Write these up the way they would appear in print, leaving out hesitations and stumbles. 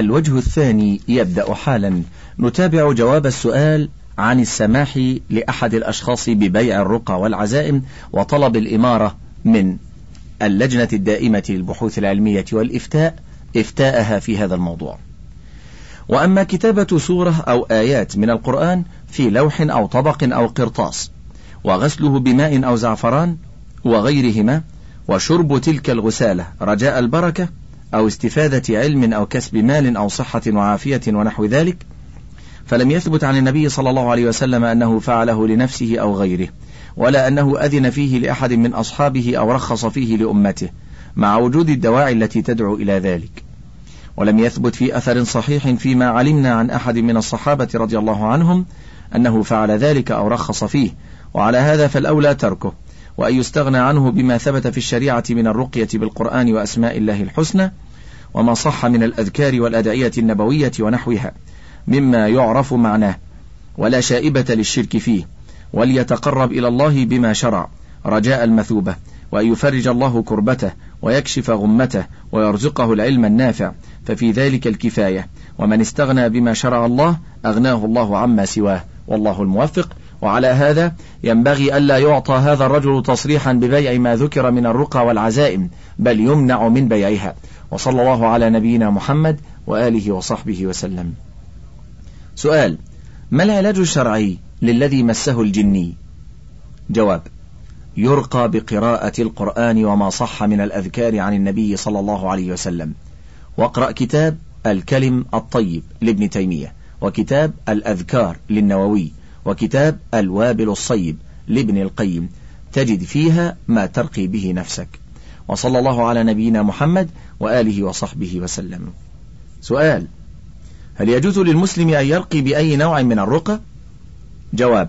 الوجه الثاني يبدأ حالا. نتابع جواب السؤال عن السماح لأحد الأشخاص ببيع الرقى والعزائم وطلب الإمارة من اللجنة الدائمة للبحوث العلمية والإفتاء إفتاءها في هذا الموضوع. وأما كتابة سورة أو آيات من القرآن في لوح أو طبق أو قرطاس وغسله بماء أو زعفران وغيرهما وشرب تلك الغسالة رجاء البركة أو استفادة علم أو كسب مال أو صحة وعافية ونحو ذلك، فلم يثبت عن النبي صلى الله عليه وسلم أنه فعله لنفسه أو غيره، ولا أنه أذن فيه لأحد من أصحابه أو رخص فيه لأمته، مع وجود الدواعي التي تدعو إلى ذلك. ولم يثبت في أثر صحيح فيما علمنا عن أحد من الصحابة رضي الله عنهم أنه فعل ذلك أو رخص فيه، وعلى هذا فالأولى تركه، وأن يستغنى عنه بما ثبت في الشريعة من الرقية بالقرآن وأسماء الله الحسنى، وما صح من الأذكار والأدعية النبوية ونحوها مما يعرف معناه، ولا شائبة للشرك فيه، وليتقرب إلى الله بما شرع رجاء المثوبة، وأن يفرج الله كربته ويكشف غمته ويرزقه العلم النافع، ففي ذلك الكفاية، ومن استغنى بما شرع الله أغناه الله عما سواه، والله الموفق. وعلى هذا ينبغي ألا يعطى هذا الرجل تصريحا ببيع ما ذكر من الرقى والعزائم، بل يمنع من بيعها. وصلى الله على نبينا محمد وآله وصحبه وسلم. سؤال: ما العلاج الشرعي للذي مسه الجني؟ جواب: يرقى بقراءة القرآن وما صح من الأذكار عن النبي صلى الله عليه وسلم. واقرأ كتاب الكلم الطيب لابن تيمية، وكتاب الأذكار للنووي، وكتاب الوابل الصيب لابن القيم، تجد فيها ما ترقي به نفسك. وصلى الله على نبينا محمد وآله وصحبه وسلم. سؤال: هل يجوز للمسلم أن يرقي بأي نوع من الرقى؟ جواب: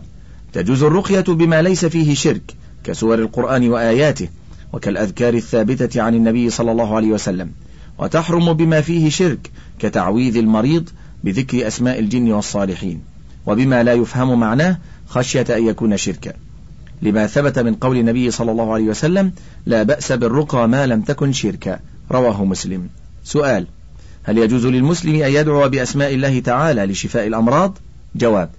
تجوز الرقية بما ليس فيه شرك كسور القرآن وآياته، وكالأذكار الثابتة عن النبي صلى الله عليه وسلم، وتحرم بما فيه شرك كتعويذ المريض بذكر أسماء الجن والصالحين، وبما لا يفهم معناه خشية أن يكون شركا، لما ثبت من قول النبي صلى الله عليه وسلم: لا بأس بالرقى ما لم تكن شركا، رواه مسلم. سؤال: هل يجوز للمسلم أن يدعو بأسماء الله تعالى لشفاء الأمراض؟ جواب: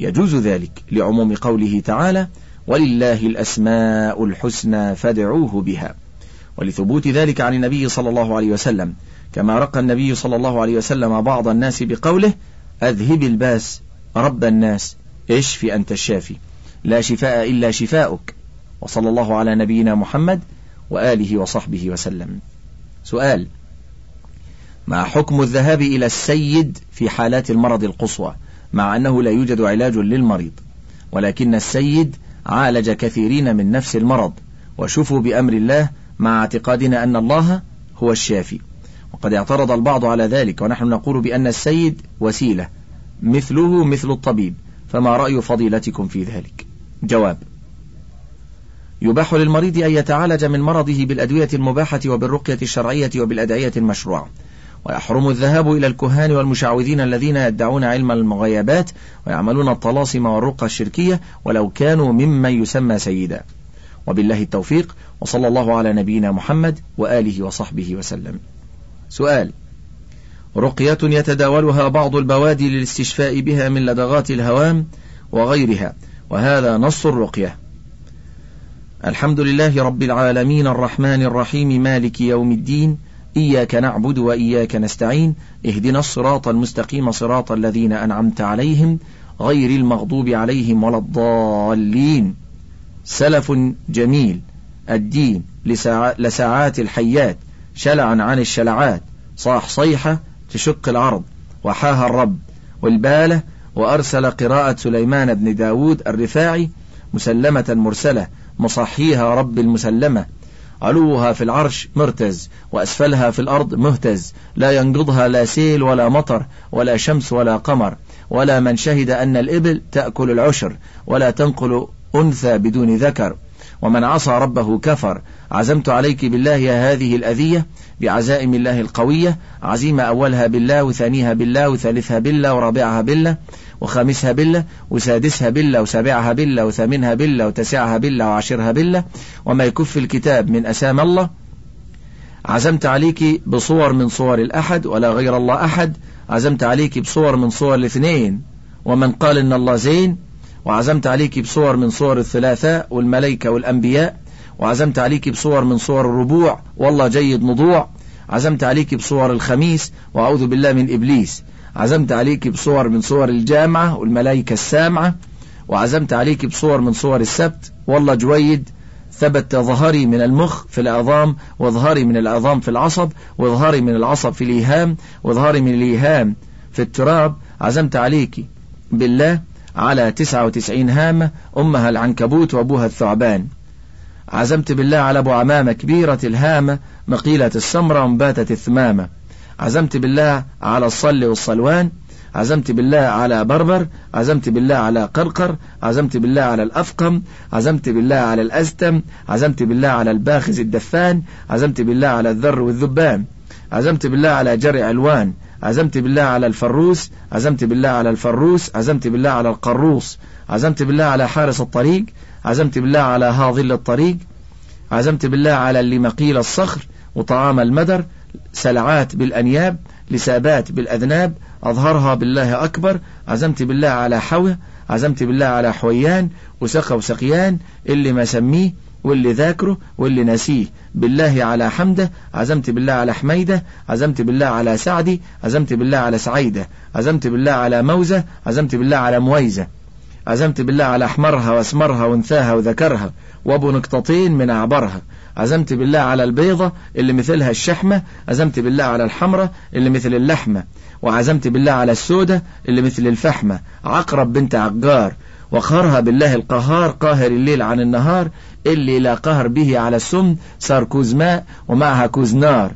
يجوز ذلك لعموم قوله تعالى: ولله الأسماء الحسنى فادعوه بها، ولثبوت ذلك عن النبي صلى الله عليه وسلم، كما رقى النبي صلى الله عليه وسلم بعض الناس بقوله: أذهب الباس رب الناس اشف أنت الشافي لا شفاء إلا شفاؤك. وصلى الله على نبينا محمد وآله وصحبه وسلم. سؤال: ما حكم الذهاب إلى السيد في حالات المرض القصوى، مع أنه لا يوجد علاج للمريض، ولكن السيد عالج كثيرين من نفس المرض، وشفوا بأمر الله، مع اعتقادنا أن الله هو الشافي، وقد اعترض البعض على ذلك، ونحن نقول بأن السيد وسيلة مثله مثل الطبيب، فما رأي فضيلتكم في ذلك؟ جواب: يباح للمريض أن يتعالج من مرضه بالأدوية المباحة وبالرقية الشرعية وبالأدعية المشروعة، ويحرم الذهاب إلى الكهان والمشعوذين الذين يدعون علم المغيبات ويعملون الطلاسم والرقى الشركية، ولو كانوا ممن يسمى سيدا. وبالله التوفيق، وصلى الله على نبينا محمد وآله وصحبه وسلم. سؤال: رقية يتداولها بعض البوادي للاستشفاء بها من لدغات الهوام وغيرها، وهذا نص الرقية. الحمد لله رب العالمين الرحمن الرحيم مالك يوم الدين، إياك نعبد وإياك نستعين، اهدنا الصراط المستقيم صراط الذين أنعمت عليهم غير المغضوب عليهم ولا الضالين. سلف جميل الدين لساعات الحيات، شلعا عن الشلعات، صاح صيحة تشق العرض، وحاها الرب والبالة، وأرسل قراءة سليمان بن داود الرفاعي، مسلمة مرسلة مصحيها رب المسلمة، علوها في العرش مرتز وأسفلها في الأرض مهتز، لا ينقضها لا سيل ولا مطر ولا شمس ولا قمر، ولا من شهد أن الإبل تأكل العشر، ولا تنقل أنثى بدون ذكر، ومن عصى ربه كفر. عزمت عليك بالله يا هذه الأذية بعزائم الله القوية، عزيمة أولها بالله وثانيها بالله وثالثها بالله ورابعها بالله وخامسها بالله وسادسها بالله وسابعها بالله وثامنها بالله وتسعها بالله وعشرها بالله، وما يكف الكتاب من أسام الله عزمت عليك بصور من صور الأحد ولا غير الله أحد، عزمت عليك بصور من صور الاثنين ومن قال إن الله زين، وعزمت عليك بصور من صور الثلاثاء والملائكة والأنبياء، وعزمت عليك بصور من صور الربوع والله جيد مضوع، عزمت عليك بصور الخميس وأعوذ بالله من إبليس، عزمت عليك بصور من صور الجامعة والملائكة السامعة، وعزمت عليك بصور من صور السبت والله جويد، ثبت ظهري من المخ في العظام، وظهري من العظام في العصب، وظهري من العصب في الإيهام، وظهري من الإيهام في التراب. عزمت عليك بالله على 99 هامة أمها العنكبوت وأبوها الثعبان. عزمت بالله على أبو عمامة كبيرة الهامة مقيلة السمرة ومباتة الثمامة. عزمت بالله على الصل والصلوان. عزمت بالله على بربر. عزمت بالله على قرقر. عزمت بالله على الأفقم. عزمت بالله على الأزتم. عزمت بالله على الباخز الدفان. عزمت بالله على الذر والذبان. عزمت بالله على جرع الوان. عزمت بالله على الفروس. عزمت بالله على الفروس. عزمت بالله على القروس. عزمت بالله على حارس الطريق. عزمت بالله على هاظل الطريق. عزمت بالله على اللي مقيل الصخر وطعام المدر، سلعات بالأنياب، لسابات بالأذناب، أظهرها بالله أكبر. عزمت بالله على حوى. عزمت بالله على حويان وسقى وسقيان، اللي ما سميه واللي ذاكره واللي نسيه، بالله على حمده. عزمت بالله على حميده. عزمت بالله على سعدي. عزمت بالله على سعيده. عزمت بالله على موزة. عزمت بالله على مويزة. عزمت بالله على أحمرها وأسمرها وانثاها وذكرها وأبو نقطتين من أعبرها. عزمت بالله على البيضة اللي مثلها الشحمة. عزمت بالله على الحمرة اللي مثل اللحمة. وعزمت بالله على السودة اللي مثل الفحمة، عقرب بنت عقار، وقهرها بالله القهار، قاهر الليل عن النهار، اللي لا قهر به على السم، صار كوز ماء ومعها كوز نار،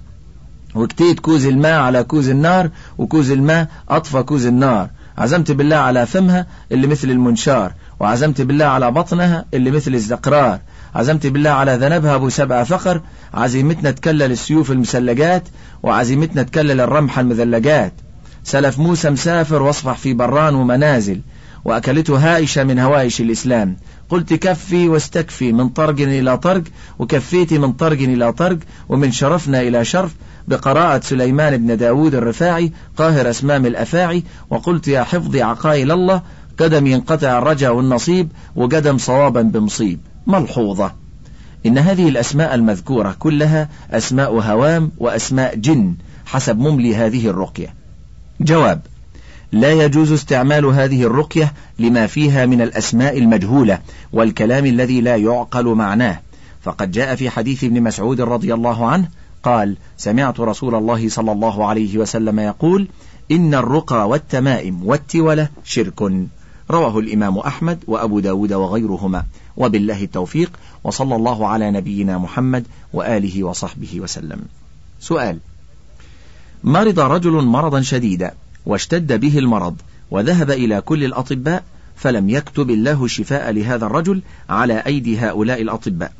وكتيت كوز الماء على كوز النار، وكوز الماء أطفى كوز النار. عزمت بالله على فمها اللي مثل المنشار. وعزمت بالله على بطنها اللي مثل الزقرار. عزمت بالله على ذنبها أبو سبع فقر. عزيمتنا تكلل السيوف المسلجات، وعزيمتنا تكلل الرمح المذلجات. سلف موسى مسافر واصفح في بران ومنازل، وأكلته هائشة من هوائش الإسلام. قلت كفي واستكفي من طرق إلى طرق، وكفيتي من طرق إلى طرق، ومن شرفنا إلى شرف، بقراءة سليمان بن داود الرفاعي قاهر أسمام الأفاعي. وقلت يا حفظي عقائل الله، قدم ينقطع الرجا والنصيب، وقدم صوابا بمصيب. ملحوظة، إن هذه الأسماء المذكورة كلها أسماء هوام وأسماء جن حسب مملي هذه الرقية. جواب: لا يجوز استعمال هذه الرقية لما فيها من الأسماء المجهولة والكلام الذي لا يعقل معناه، فقد جاء في حديث ابن مسعود رضي الله عنه قال: سمعت رسول الله صلى الله عليه وسلم يقول: إن الرقى والتمائم والتولة شرك. رواه الإمام أحمد وأبو داود وغيرهما. وبالله التوفيق، وصلى الله على نبينا محمد وآله وصحبه وسلم. سؤال: مرض رجل مرضا شديدا واشتد به المرض، وذهب إلى كل الأطباء، فلم يكتب الله الشفاء لهذا الرجل على أيدي هؤلاء الأطباء،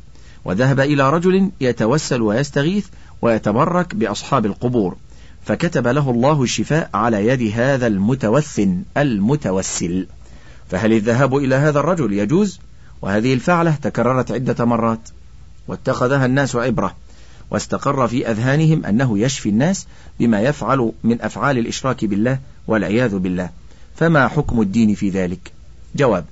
وذهب إلى رجل يتوسل ويستغيث ويتبرك بأصحاب القبور، فكتب له الله الشفاء على يد هذا المتوسل، فهل الذهاب إلى هذا الرجل يجوز؟ وهذه الفعلة تكررت عدة مرات، واتخذها الناس عبرة، واستقر في أذهانهم أنه يشفي الناس بما يفعل من أفعال الإشراك بالله والعياذ بالله، فما حكم الدين في ذلك؟ جواب: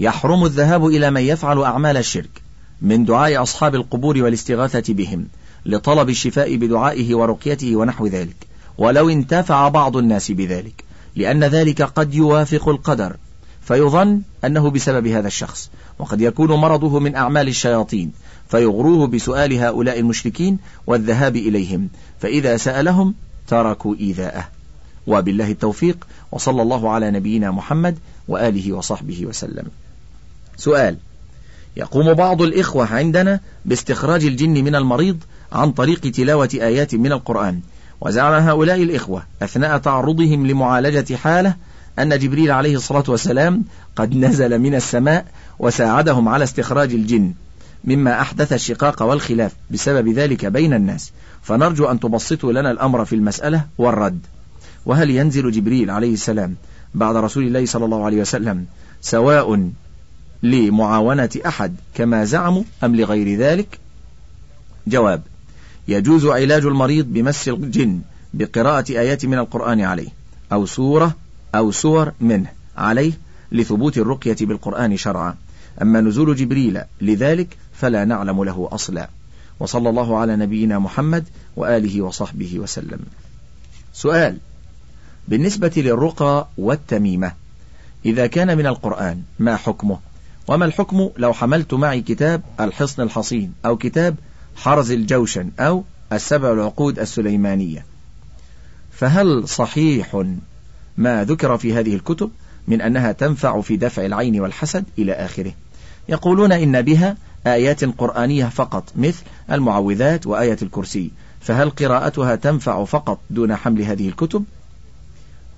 يحرم الذهاب إلى من يفعل أعمال الشرك من دعاء أصحاب القبور والاستغاثة بهم لطلب الشفاء بدعائه ورقيته ونحو ذلك، ولو انتفع بعض الناس بذلك، لأن ذلك قد يوافق القدر فيظن أنه بسبب هذا الشخص، وقد يكون مرضه من أعمال الشياطين فيغروه بسؤال هؤلاء المشركين والذهاب إليهم، فإذا سألهم تركوا إيذاءه. وبالله التوفيق، وصلى الله على نبينا محمد وآله وصحبه وسلم. سؤال: يقوم بعض الإخوة عندنا باستخراج الجن من المريض عن طريق تلاوة آيات من القرآن، وزعم هؤلاء الإخوة أثناء تعرضهم لمعالجة حالة أن جبريل عليه الصلاة والسلام قد نزل من السماء وساعدهم على استخراج الجن، مما أحدث الشقاق والخلاف بسبب ذلك بين الناس، فنرجو أن تبسطوا لنا الأمر في المسألة والرد. وهل ينزل جبريل عليه السلام بعد رسول الله صلى الله عليه وسلم سواء لمعاونة أحد كما زعموا أم لغير ذلك؟ جواب: يجوز علاج المريض بمس الجن بقراءة آيات من القرآن عليه أو سورة أو سور منه عليه لثبوت الرقية بالقرآن شرعا. أما نزول جبريل لذلك فلا نعلم له أصلا. وصلى الله على نبينا محمد وآله وصحبه وسلم. سؤال: بالنسبة للرقى والتميمة إذا كان من القرآن ما حكمه؟ وما الحكم لو حملت معي كتاب الحصن الحصين أو كتاب حرز الجوشن أو السبع العقود السليمانية، فهل صحيح ما ذكر في هذه الكتب من أنها تنفع في دفع العين والحسد إلى آخره؟ يقولون إن بها آيات قرآنية فقط مثل المعوذات وآية الكرسي، فهل قراءتها تنفع فقط دون حمل هذه الكتب؟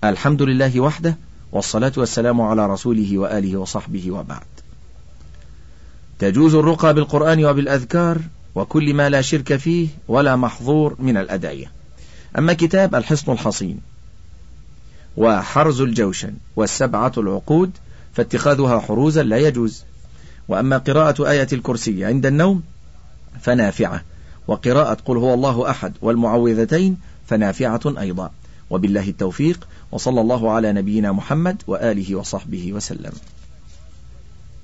الحمد لله وحده، والصلاة والسلام على رسوله وآله وصحبه، وبعد. تجوز الرقى بالقرآن وبالأذكار وكل ما لا شرك فيه ولا محظور من الأدعية. أما كتاب الحصن الحصين وحرز الجوشن والسبعة العقود فاتخاذها حروزا لا يجوز. وأما قراءة آية الكرسي عند النوم فنافعة، وقراءة قل هو الله أحد والمعوذتين فنافعة أيضا. وبالله التوفيق، وصلى الله على نبينا محمد وآله وصحبه وسلم.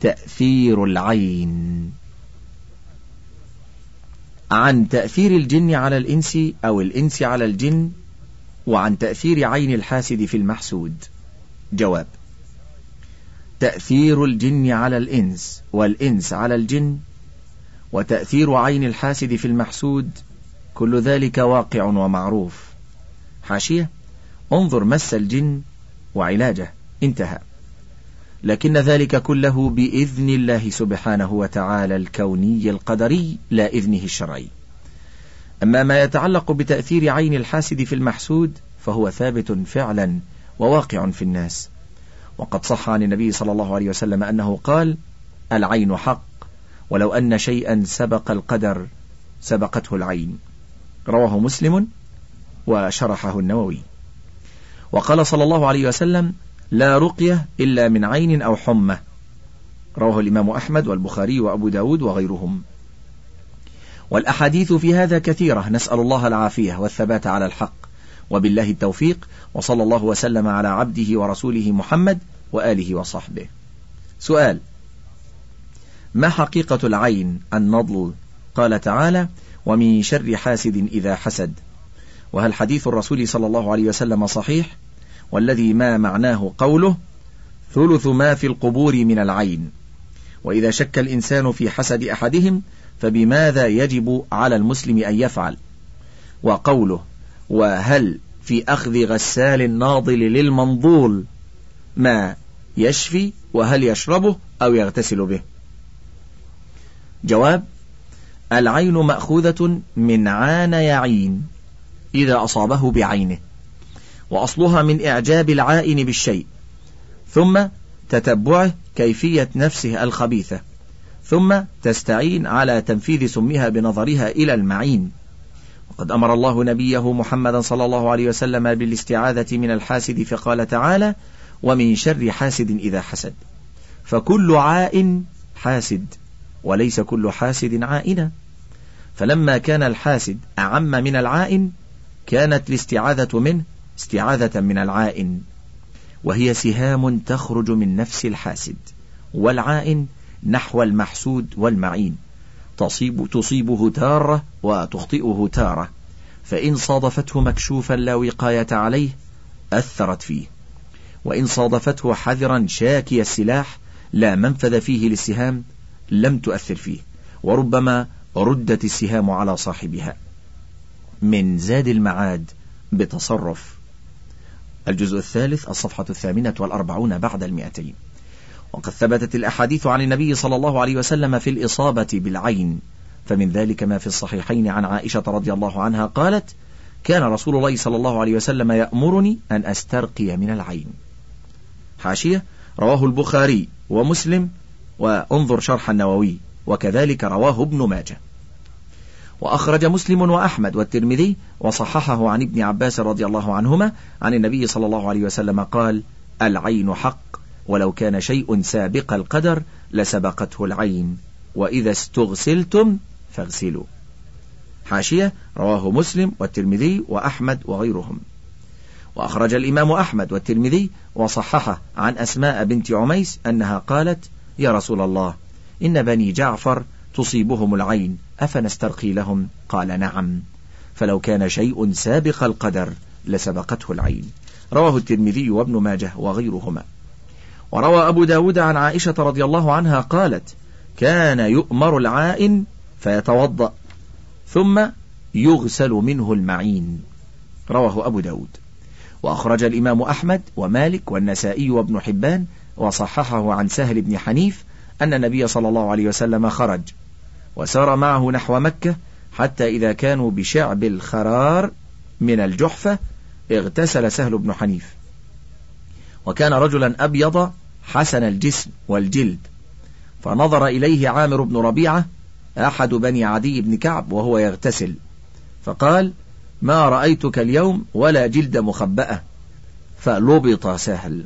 تأثير العين. عن تأثير الجن على الإنس أو الإنس على الجن، وعن تأثير عين الحاسد في المحسود. جواب: تأثير الجن على الإنس والإنس على الجن وتأثير عين الحاسد في المحسود كل ذلك واقع ومعروف. حاشية: انظر مس الجن وعلاجه، انتهى. لكن ذلك كله بإذن الله سبحانه وتعالى الكوني القدري لا إذنه الشرعي. أما ما يتعلق بتأثير عين الحاسد في المحسود فهو ثابت فعلا وواقع في الناس. وقد صح عن النبي صلى الله عليه وسلم أنه قال: العين حق، ولو أن شيئا سبق القدر سبقته العين. رواه مسلم وشرحه النووي. وقال صلى الله عليه وسلم: لا رقية إلا من عين أو حمى. رواه الإمام أحمد والبخاري وأبو داود وغيرهم. والأحاديث في هذا كثيرة، نسأل الله العافية والثبات على الحق. وبالله التوفيق، وصلى الله وسلم على عبده ورسوله محمد وآله وصحبه. سؤال: ما حقيقة العين النضل؟ قال تعالى: ومن شر حاسد إذا حسد. وهل حديث الرسول صلى الله عليه وسلم صحيح؟ والذي ما معناه قوله: ثلث ما في القبور من العين. وإذا شك الإنسان في حسد أحدهم فبماذا يجب على المسلم أن يفعل؟ وقوله: وهل في أخذ غسال الناضل للمنضول ما يشفي، وهل يشربه أو يغتسل به؟ جواب: العين مأخوذة من عان يعين إذا أصابه بعينه، وأصلها من إعجاب العائن بالشيء ثم تتبعه كيفية نفسه الخبيثة، ثم تستعين على تنفيذ سمها بنظرها إلى المعين. وقد أمر الله نبيه محمدا صلى الله عليه وسلم بالاستعاذة من الحاسد، فقال تعالى: ومن شر حاسد إذا حسد. فكل عائن حاسد، وليس كل حاسد عائنا. فلما كان الحاسد أعم من العائن كانت الاستعاذة منه استعاذة من العائن، وهي سهام تخرج من نفس الحاسد والعائن نحو المحسود والمعين، تصيبه تارة وتخطئه تارة، فإن صادفته مكشوفا لا وقاية عليه أثرت فيه، وإن صادفته حذرا شاكي السلاح لا منفذ فيه للسهام لم تؤثر فيه، وربما ردت السهام على صاحبها. من زاد المعاد بتصرف، الجزء الثالث، الصفحة 48 بعد 200. وقد ثبتت الأحاديث عن النبي صلى الله عليه وسلم في الإصابة بالعين، فمن ذلك ما في الصحيحين عن عائشة رضي الله عنها قالت: كان رسول الله صلى الله عليه وسلم يأمرني أن أسترقي من العين. حاشية: رواه البخاري ومسلم، وانظر شرح النووي، وكذلك رواه ابن ماجه. وأخرج مسلم وأحمد والترمذي وصححه عن ابن عباس رضي الله عنهما عن النبي صلى الله عليه وسلم قال: العين حق، ولو كان شيء سابق القدر لسبقته العين، وإذا استغسلتم فاغسلوا. حاشية: رواه مسلم والترمذي وأحمد وغيرهم. وأخرج الإمام أحمد والترمذي وصححه عن أسماء بنت عميس أنها قالت: يا رسول الله، إن بني جعفر تصيبهم العين، أفنسترقي لهم؟ قال: نعم، فلو كان شيء سابق القدر لسبقته العين. رواه الترمذي وابن ماجه وغيرهما. وروى أبو داود عن عائشة رضي الله عنها قالت: كان يؤمر العائن فيتوضأ ثم يغسل منه المعين. رواه أبو داود. وأخرج الإمام أحمد ومالك والنسائي وابن حبان وصححه عن سهل بن حنيف أن النبي صلى الله عليه وسلم خرج وسار معه نحو مكة، حتى إذا كانوا بشعب الخرار من الجحفة اغتسل سهل بن حنيف، وكان رجلا أبيض حسن الجسم والجلد، فنظر إليه عامر بن ربيعة أحد بني عدي بن كعب وهو يغتسل، فقال: ما رأيتك اليوم ولا جلد مخبأة. فلبط سهل،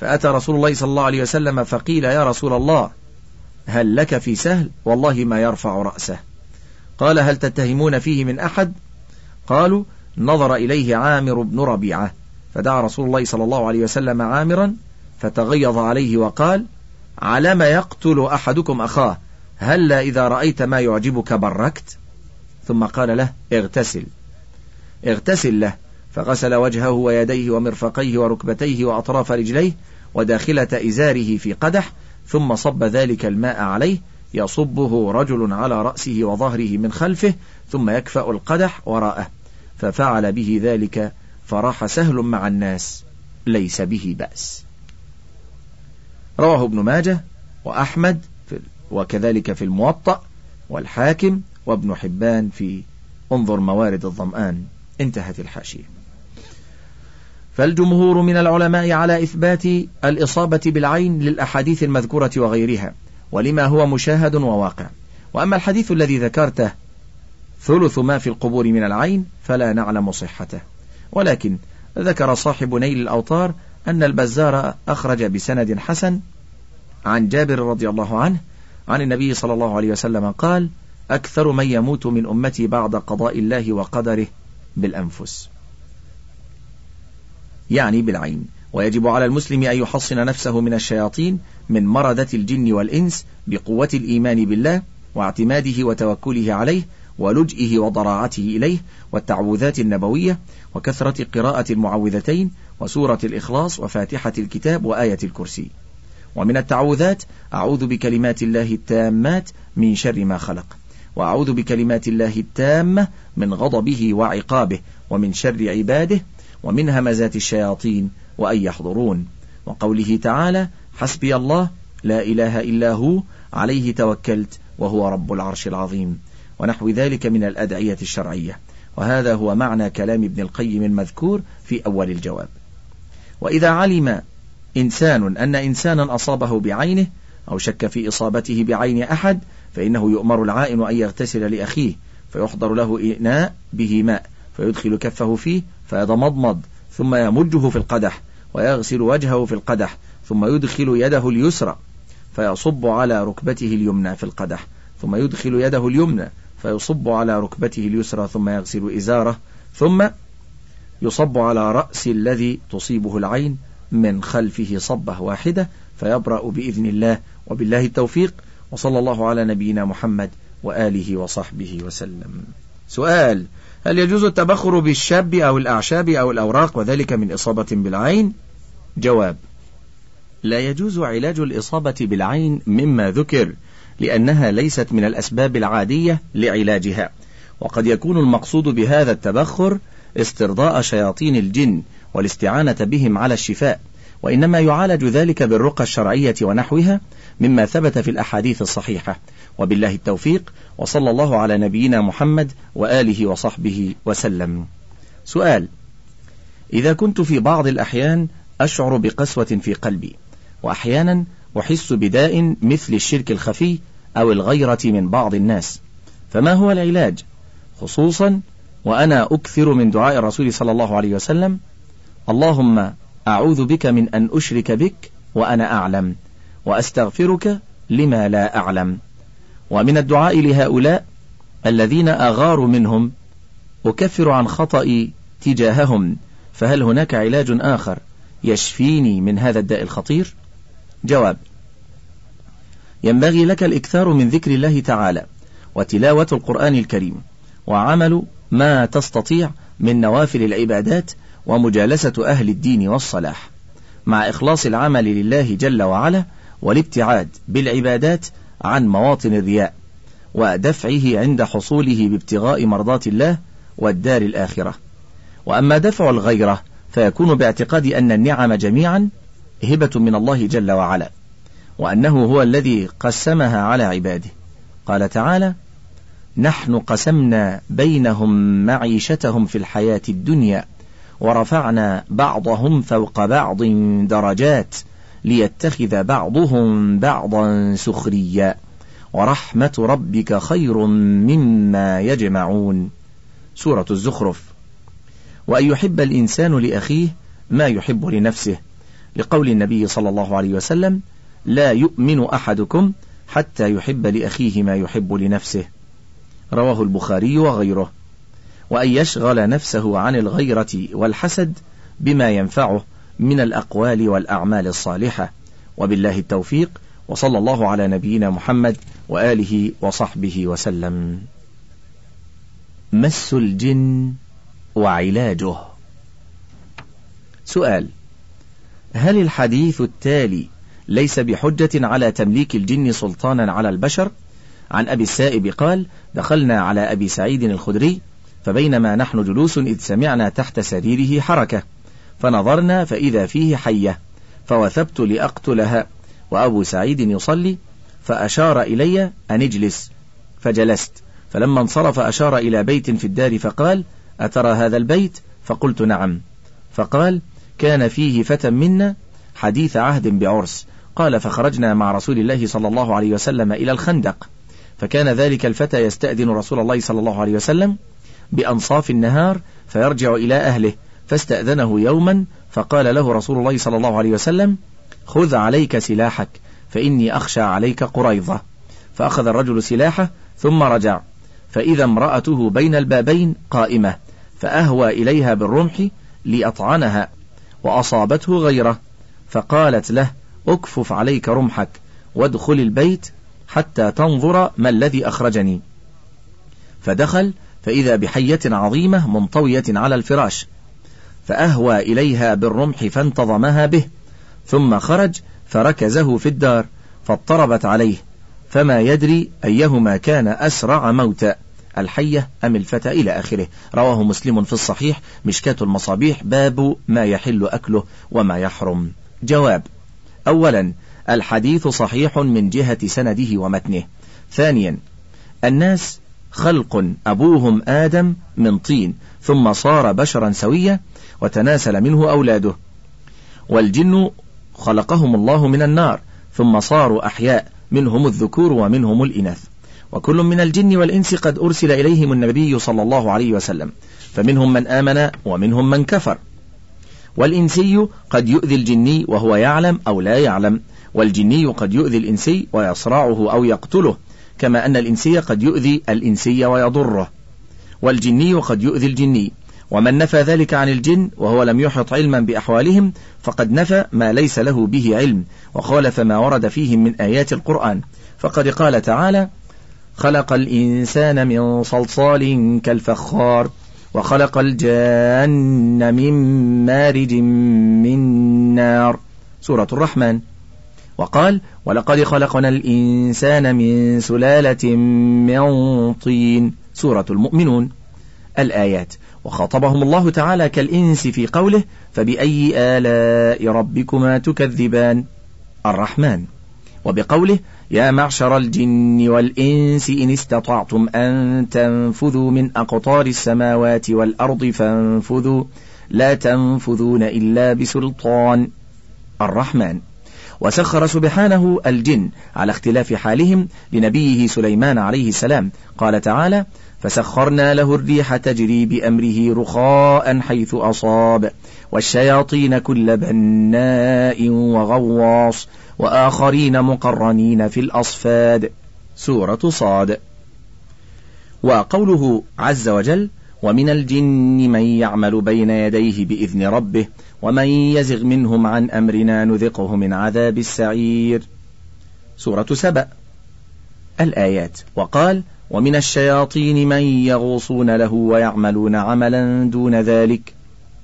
فأتى رسول الله صلى الله عليه وسلم فقيل: يا رسول الله، هل لك في سهل؟ والله ما يرفع رأسه. قال: هل تتهمون فيه من أحد؟ قالوا: نظر إليه عامر بن ربيعة. فدعا رسول الله صلى الله عليه وسلم عامرا فتغيظ عليه وقال: علم يقتل أحدكم أخاه، هلا إذا رأيت ما يعجبك بركت؟ ثم قال له: اغتسل له. فغسل وجهه ويديه ومرفقيه وركبتيه وأطراف رجليه وداخلة إزاره في قدح، ثم صب ذلك الماء عليه، يصبه رجل على رأسه وظهره من خلفه، ثم يكفأ القدح وراءه، ففعل به ذلك، فراح سهل مع الناس، ليس به بأس. رواه ابن ماجه وأحمد وكذلك في الموطأ والحاكم وابن حبان في انظر موارد الظمآن. انتهت الحاشية. فالجمهور من العلماء على إثبات الإصابة بالعين للأحاديث المذكورة وغيرها، ولما هو مشاهد وواقع. وأما الحديث الذي ذكرته ثلث ما في القبور من العين فلا نعلم صحته، ولكن ذكر صاحب نيل الأوطار أن البزار أخرج بسند حسن عن جابر رضي الله عنه عن النبي صلى الله عليه وسلم قال: أكثر من يموت من أمتي بعد قضاء الله وقدره بالأنفس، يعني بالعين. ويجب على المسلم أن يحصن نفسه من الشياطين من مردة الجن والإنس بقوة الإيمان بالله واعتماده وتوكله عليه ولجئه وضراعته إليه، والتعوذات النبوية، وكثرة قراءة المعوذتين وسورة الإخلاص وفاتحة الكتاب وآية الكرسي. ومن التعوذات: أعوذ بكلمات الله التامات من شر ما خلق، وأعوذ بكلمات الله التامة من غضبه وعقابه ومن شر عباده، ومن همزات الشياطين وأن يحضرون، وقوله تعالى: حسبي الله لا إله إلا هو عليه توكلت وهو رب العرش العظيم، ونحو ذلك من الأدعية الشرعية. وهذا هو معنى كلام ابن القيم المذكور في أول الجواب. وإذا علم إنسان أن إنسانا أصابه بعينه أو شك في إصابته بعين أحد، فإنه يؤمر العائن أن يغتسل لأخيه، فيحضر له إناء به ماء، فيدخل كفه فيه فيضمضمض، ثم يمجه في القدح، ويغسل وجهه في القدح، ثم يدخل يده اليسرى فيصب على ركبته اليمنى في القدح، ثم يدخل يده اليمنى فيصب على ركبته اليسرى، ثم يغسل إزاره، ثم يصب على رأس الذي تصيبه العين من خلفه صبه واحدة فيبرأ بإذن الله. وبالله التوفيق، وصلى الله على نبينا محمد وآله وصحبه وسلم. سؤال: هل يجوز التبخر بالشاب أو الأعشاب أو الأوراق وذلك من إصابة بالعين؟ جواب: لا يجوز علاج الإصابة بالعين مما ذكر، لأنها ليست من الأسباب العادية لعلاجها، وقد يكون المقصود بهذا التبخر استرضاء شياطين الجن والاستعانة بهم على الشفاء، وإنما يعالج ذلك بالرقى الشرعية ونحوها مما ثبت في الأحاديث الصحيحة. وبالله التوفيق، وصلى الله على نبينا محمد وآله وصحبه وسلم. سؤال: إذا كنت في بعض الأحيان أشعر بقسوة في قلبي، وأحيانا أحس بداء مثل الشرك الخفي أو الغيرة من بعض الناس، فما هو العلاج؟ خصوصا وأنا أكثر من دعاء الرسول صلى الله عليه وسلم: اللهم أعوذ بك من أن أشرك بك وأنا أعلم، وأستغفرك لما لا أعلم. ومن الدعاء لهؤلاء الذين أغاروا منهم أكفر عن خطئي تجاههم، فهل هناك علاج آخر يشفيني من هذا الداء الخطير؟ جواب: ينبغي لك الإكثار من ذكر الله تعالى وتلاوة القرآن الكريم، وعمل ما تستطيع من نوافل العبادات، ومجالسة أهل الدين والصلاح، مع إخلاص العمل لله جل وعلا، والابتعاد بالعبادات عن مواطن الرياء، ودفعه عند حصوله بابتغاء مرضات الله والدار الآخرة. وأما دفع الغيرة فيكون باعتقاد أن النعم جميعا هبة من الله جل وعلا، وأنه هو الذي قسمها على عباده. قال تعالى: نحن قسمنا بينهم معيشتهم في الحياة الدنيا ورفعنا بعضهم فوق بعض درجات ليتخذ بعضهم بعضا سخريا ورحمة ربك خير مما يجمعون. سورة الزخرف. وأن يحب الإنسان لأخيه ما يحب لنفسه، لقول النبي صلى الله عليه وسلم: لا يؤمن أحدكم حتى يحب لأخيه ما يحب لنفسه، رواه البخاري وغيره. وأن يشغل نفسه عن الغيرة والحسد بما ينفعه من الأقوال والأعمال الصالحة. وبالله التوفيق، وصلى الله على نبينا محمد وآله وصحبه وسلم. مس الجن وعلاجه. سؤال: هل الحديث التالي ليس بحجة على تمليك الجن سلطانا على البشر؟ عن أبي السائب قال: دخلنا على أبي سعيد الخدري فبينما نحن جلوس إذ سمعنا تحت سريره حركة، فنظرنا فإذا فيه حية، فوثبت لأقتلها وأبو سعيد يصلي، فأشار إلي أن اجلس فجلست، فلما انصرف أشار إلى بيت في الدار فقال: أترى هذا البيت؟ فقلت: نعم. فقال: كان فيه فتى منا حديث عهد بعرس. قال: فخرجنا مع رسول الله صلى الله عليه وسلم إلى الخندق، فكان ذلك الفتى يستأذن رسول الله صلى الله عليه وسلم بأنصاف النهار فيرجع إلى أهله، فاستأذنه يوما، فقال له رسول الله صلى الله عليه وسلم: خذ عليك سلاحك فإني أخشى عليك قريظة. فأخذ الرجل سلاحه ثم رجع، فإذا امرأته بين البابين قائمة، فأهوى إليها بالرمح لأطعنها، وأصابته غيره، فقالت له: أكفف عليك رمحك وادخل البيت حتى تنظر ما الذي أخرجني. فدخل فإذا بحية عظيمة منطوية على الفراش، فأهوى إليها بالرمح فانتظمها به، ثم خرج فركزه في الدار فاضطربت عليه، فما يدري أيهما كان أسرع موتا، الحية أم الفتى، إلى آخره. رواه مسلم في الصحيح، مشكاة المصابيح، باب ما يحل أكله وما يحرم. جواب: أولا، الحديث صحيح من جهة سنده ومتنه. ثانيا، الناس خلق أبوهم آدم من طين، ثم صار بشرا سوية وتناسل منه أولاده، والجن خلقهم الله من النار ثم صاروا أحياء، منهم الذكور ومنهم الإناث، وكل من الجن والإنس قد أرسل إليهم النبي صلى الله عليه وسلم، فمنهم من آمن ومنهم من كفر. والإنسي قد يؤذي الجني وهو يعلم أو لا يعلم، والجني قد يؤذي الإنسي ويصرعه أو يقتله، كما أن الإنسي قد يؤذي الإنسي ويضره، والجني قد يؤذي الجني. ومن نفى ذلك عن الجن وهو لم يحط علما بأحوالهم فقد نفى ما ليس له به علم، وخالف ما ورد فيهم من آيات القرآن، فقد قال تعالى: خلق الإنسان من صلصال كالفخار، وخلق الجن من مارج من نار، سورة الرحمن. وقال: ولقد خلقنا الإنسان من سلالة من طين، سورة المؤمنون، الآيات. وخاطبهم الله تعالى كالإنس في قوله: فبأي آلاء ربكما تكذبان، الرحمن. وبقوله: يا معشر الجن والإنس إن استطعتم أن تنفذوا من أقطار السماوات والأرض فانفذوا لا تنفذون إلا بسلطان، الرحمن. وسخر سبحانه الجن على اختلاف حالهم لنبيه سليمان عليه السلام، قال تعالى: فسخرنا له الريح تجري بأمره رخاء حيث أصاب، والشياطين كل بناء وغواص، وآخرين مقرنين في الأصفاد، سورة صاد. وقوله عز وجل ومن الجن من يعمل بين يديه بإذن ربه ومن يزغ منهم عن أمرنا نذقه من عذاب السعير. سورة سبأ. الآيات: وقال ومن الشياطين من يغوصون له ويعملون عملا دون ذلك.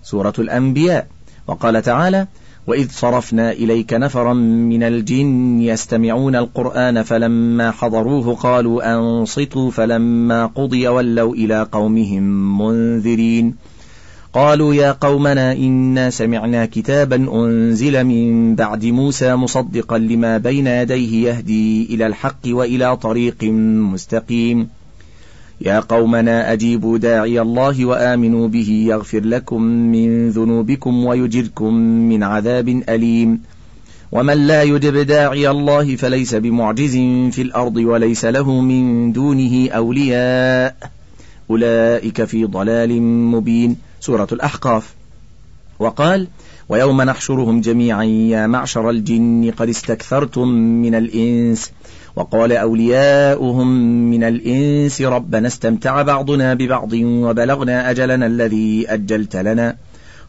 سورة الأنبياء. وقال تعالى وإذ صرفنا إليك نفرا من الجن يستمعون القرآن فلما حضروه قالوا أنصتوا فلما قضي ولوا إلى قومهم منذرين. قالوا يا قومنا إنا سمعنا كتابا أنزل من بعد موسى مصدقا لما بين يديه يهدي إلى الحق وإلى طريق مستقيم. يا قومنا أجيبوا داعي الله وآمنوا به يغفر لكم من ذنوبكم ويجركم من عذاب أليم. ومن لا يجب داعي الله فليس بمعجز في الأرض وليس له من دونه أولياء أولئك في ضلال مبين. سورة الأحقاف. وقال ويوم نحشرهم جميعا يا معشر الجن قد استكثرتم من الإنس وقال أولياؤهم من الإنس ربنا استمتع بعضنا ببعض وبلغنا أجلنا الذي أجلت لنا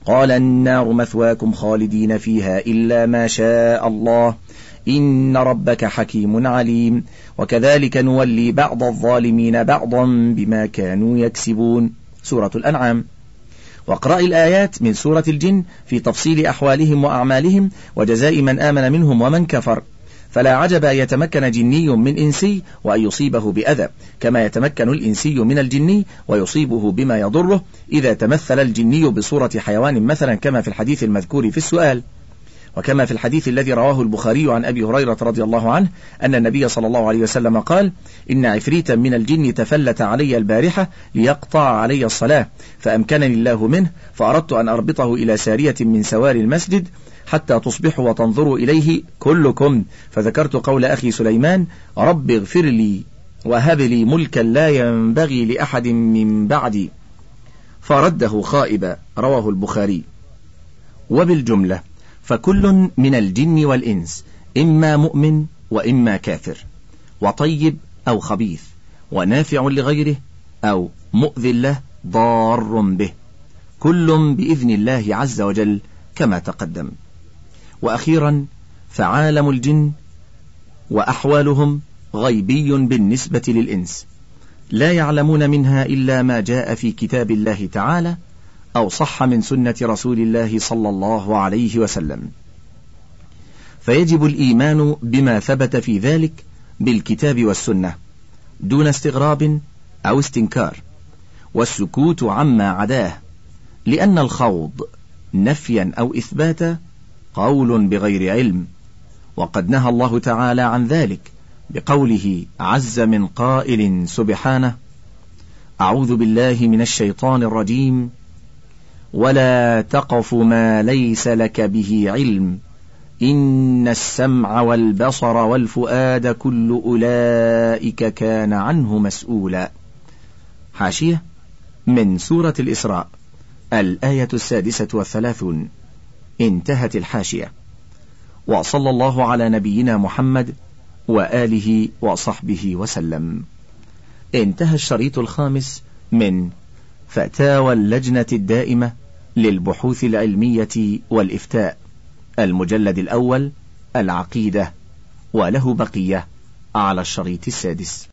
قال النار مثواكم خالدين فيها إلا ما شاء الله إن ربك حكيم عليم. وكذلك نولي بعض الظالمين بعضا بما كانوا يكسبون. سورة الأنعام. واقرأ الآيات من سورة الجن في تفصيل أحوالهم وأعمالهم وجزاء من آمن منهم ومن كفر، فلا عجب أن يتمكن جني من إنسي وأن يصيبه بأذى كما يتمكن الإنسي من الجني ويصيبه بما يضره إذا تمثل الجني بصورة حيوان مثلا كما في الحديث المذكور في السؤال، وكما في الحديث الذي رواه البخاري عن أبي هريرة رضي الله عنه أن النبي صلى الله عليه وسلم قال إن عفريتا من الجن تفلت علي البارحة ليقطع علي الصلاة فأمكنني الله منه فأردت أن أربطه إلى سارية من سواري المسجد حتى تصبحوا وتنظروا إليه كلكم فذكرت قول أخي سليمان رب اغفر لي وهب لي ملكا لا ينبغي لأحد من بعدي فرده خائبا. رواه البخاري. وبالجملة فكل من الجن والإنس إما مؤمن وإما كافر، وطيب أو خبيث، ونافع لغيره أو مؤذي له ضار به، كل بإذن الله عز وجل كما تقدم. وأخيرا فعالم الجن وأحوالهم غيبي بالنسبة للإنس، لا يعلمون منها إلا ما جاء في كتاب الله تعالى أو صح من سنة رسول الله صلى الله عليه وسلم، فيجب الإيمان بما ثبت في ذلك بالكتاب والسنة دون استغراب أو استنكار، والسكوت عما عداه، لأن الخوض نفيا أو إثباتا قول بغير علم، وقد نهى الله تعالى عن ذلك بقوله عز من قائل سبحانه أعوذ بالله من الشيطان الرجيم ولا تقف ما ليس لك به علم إن السمع والبصر والفؤاد كل أولئك كان عنه مسؤولا. حاشية من سورة الإسراء، الآية 36. انتهت الحاشية. وصلى الله على نبينا محمد وآله وصحبه وسلم. انتهى الشريط 5 من فتاوى اللجنة الدائمة للبحوث العلمية والإفتاء، المجلد 1، العقيدة، وله بقية على الشريط 6.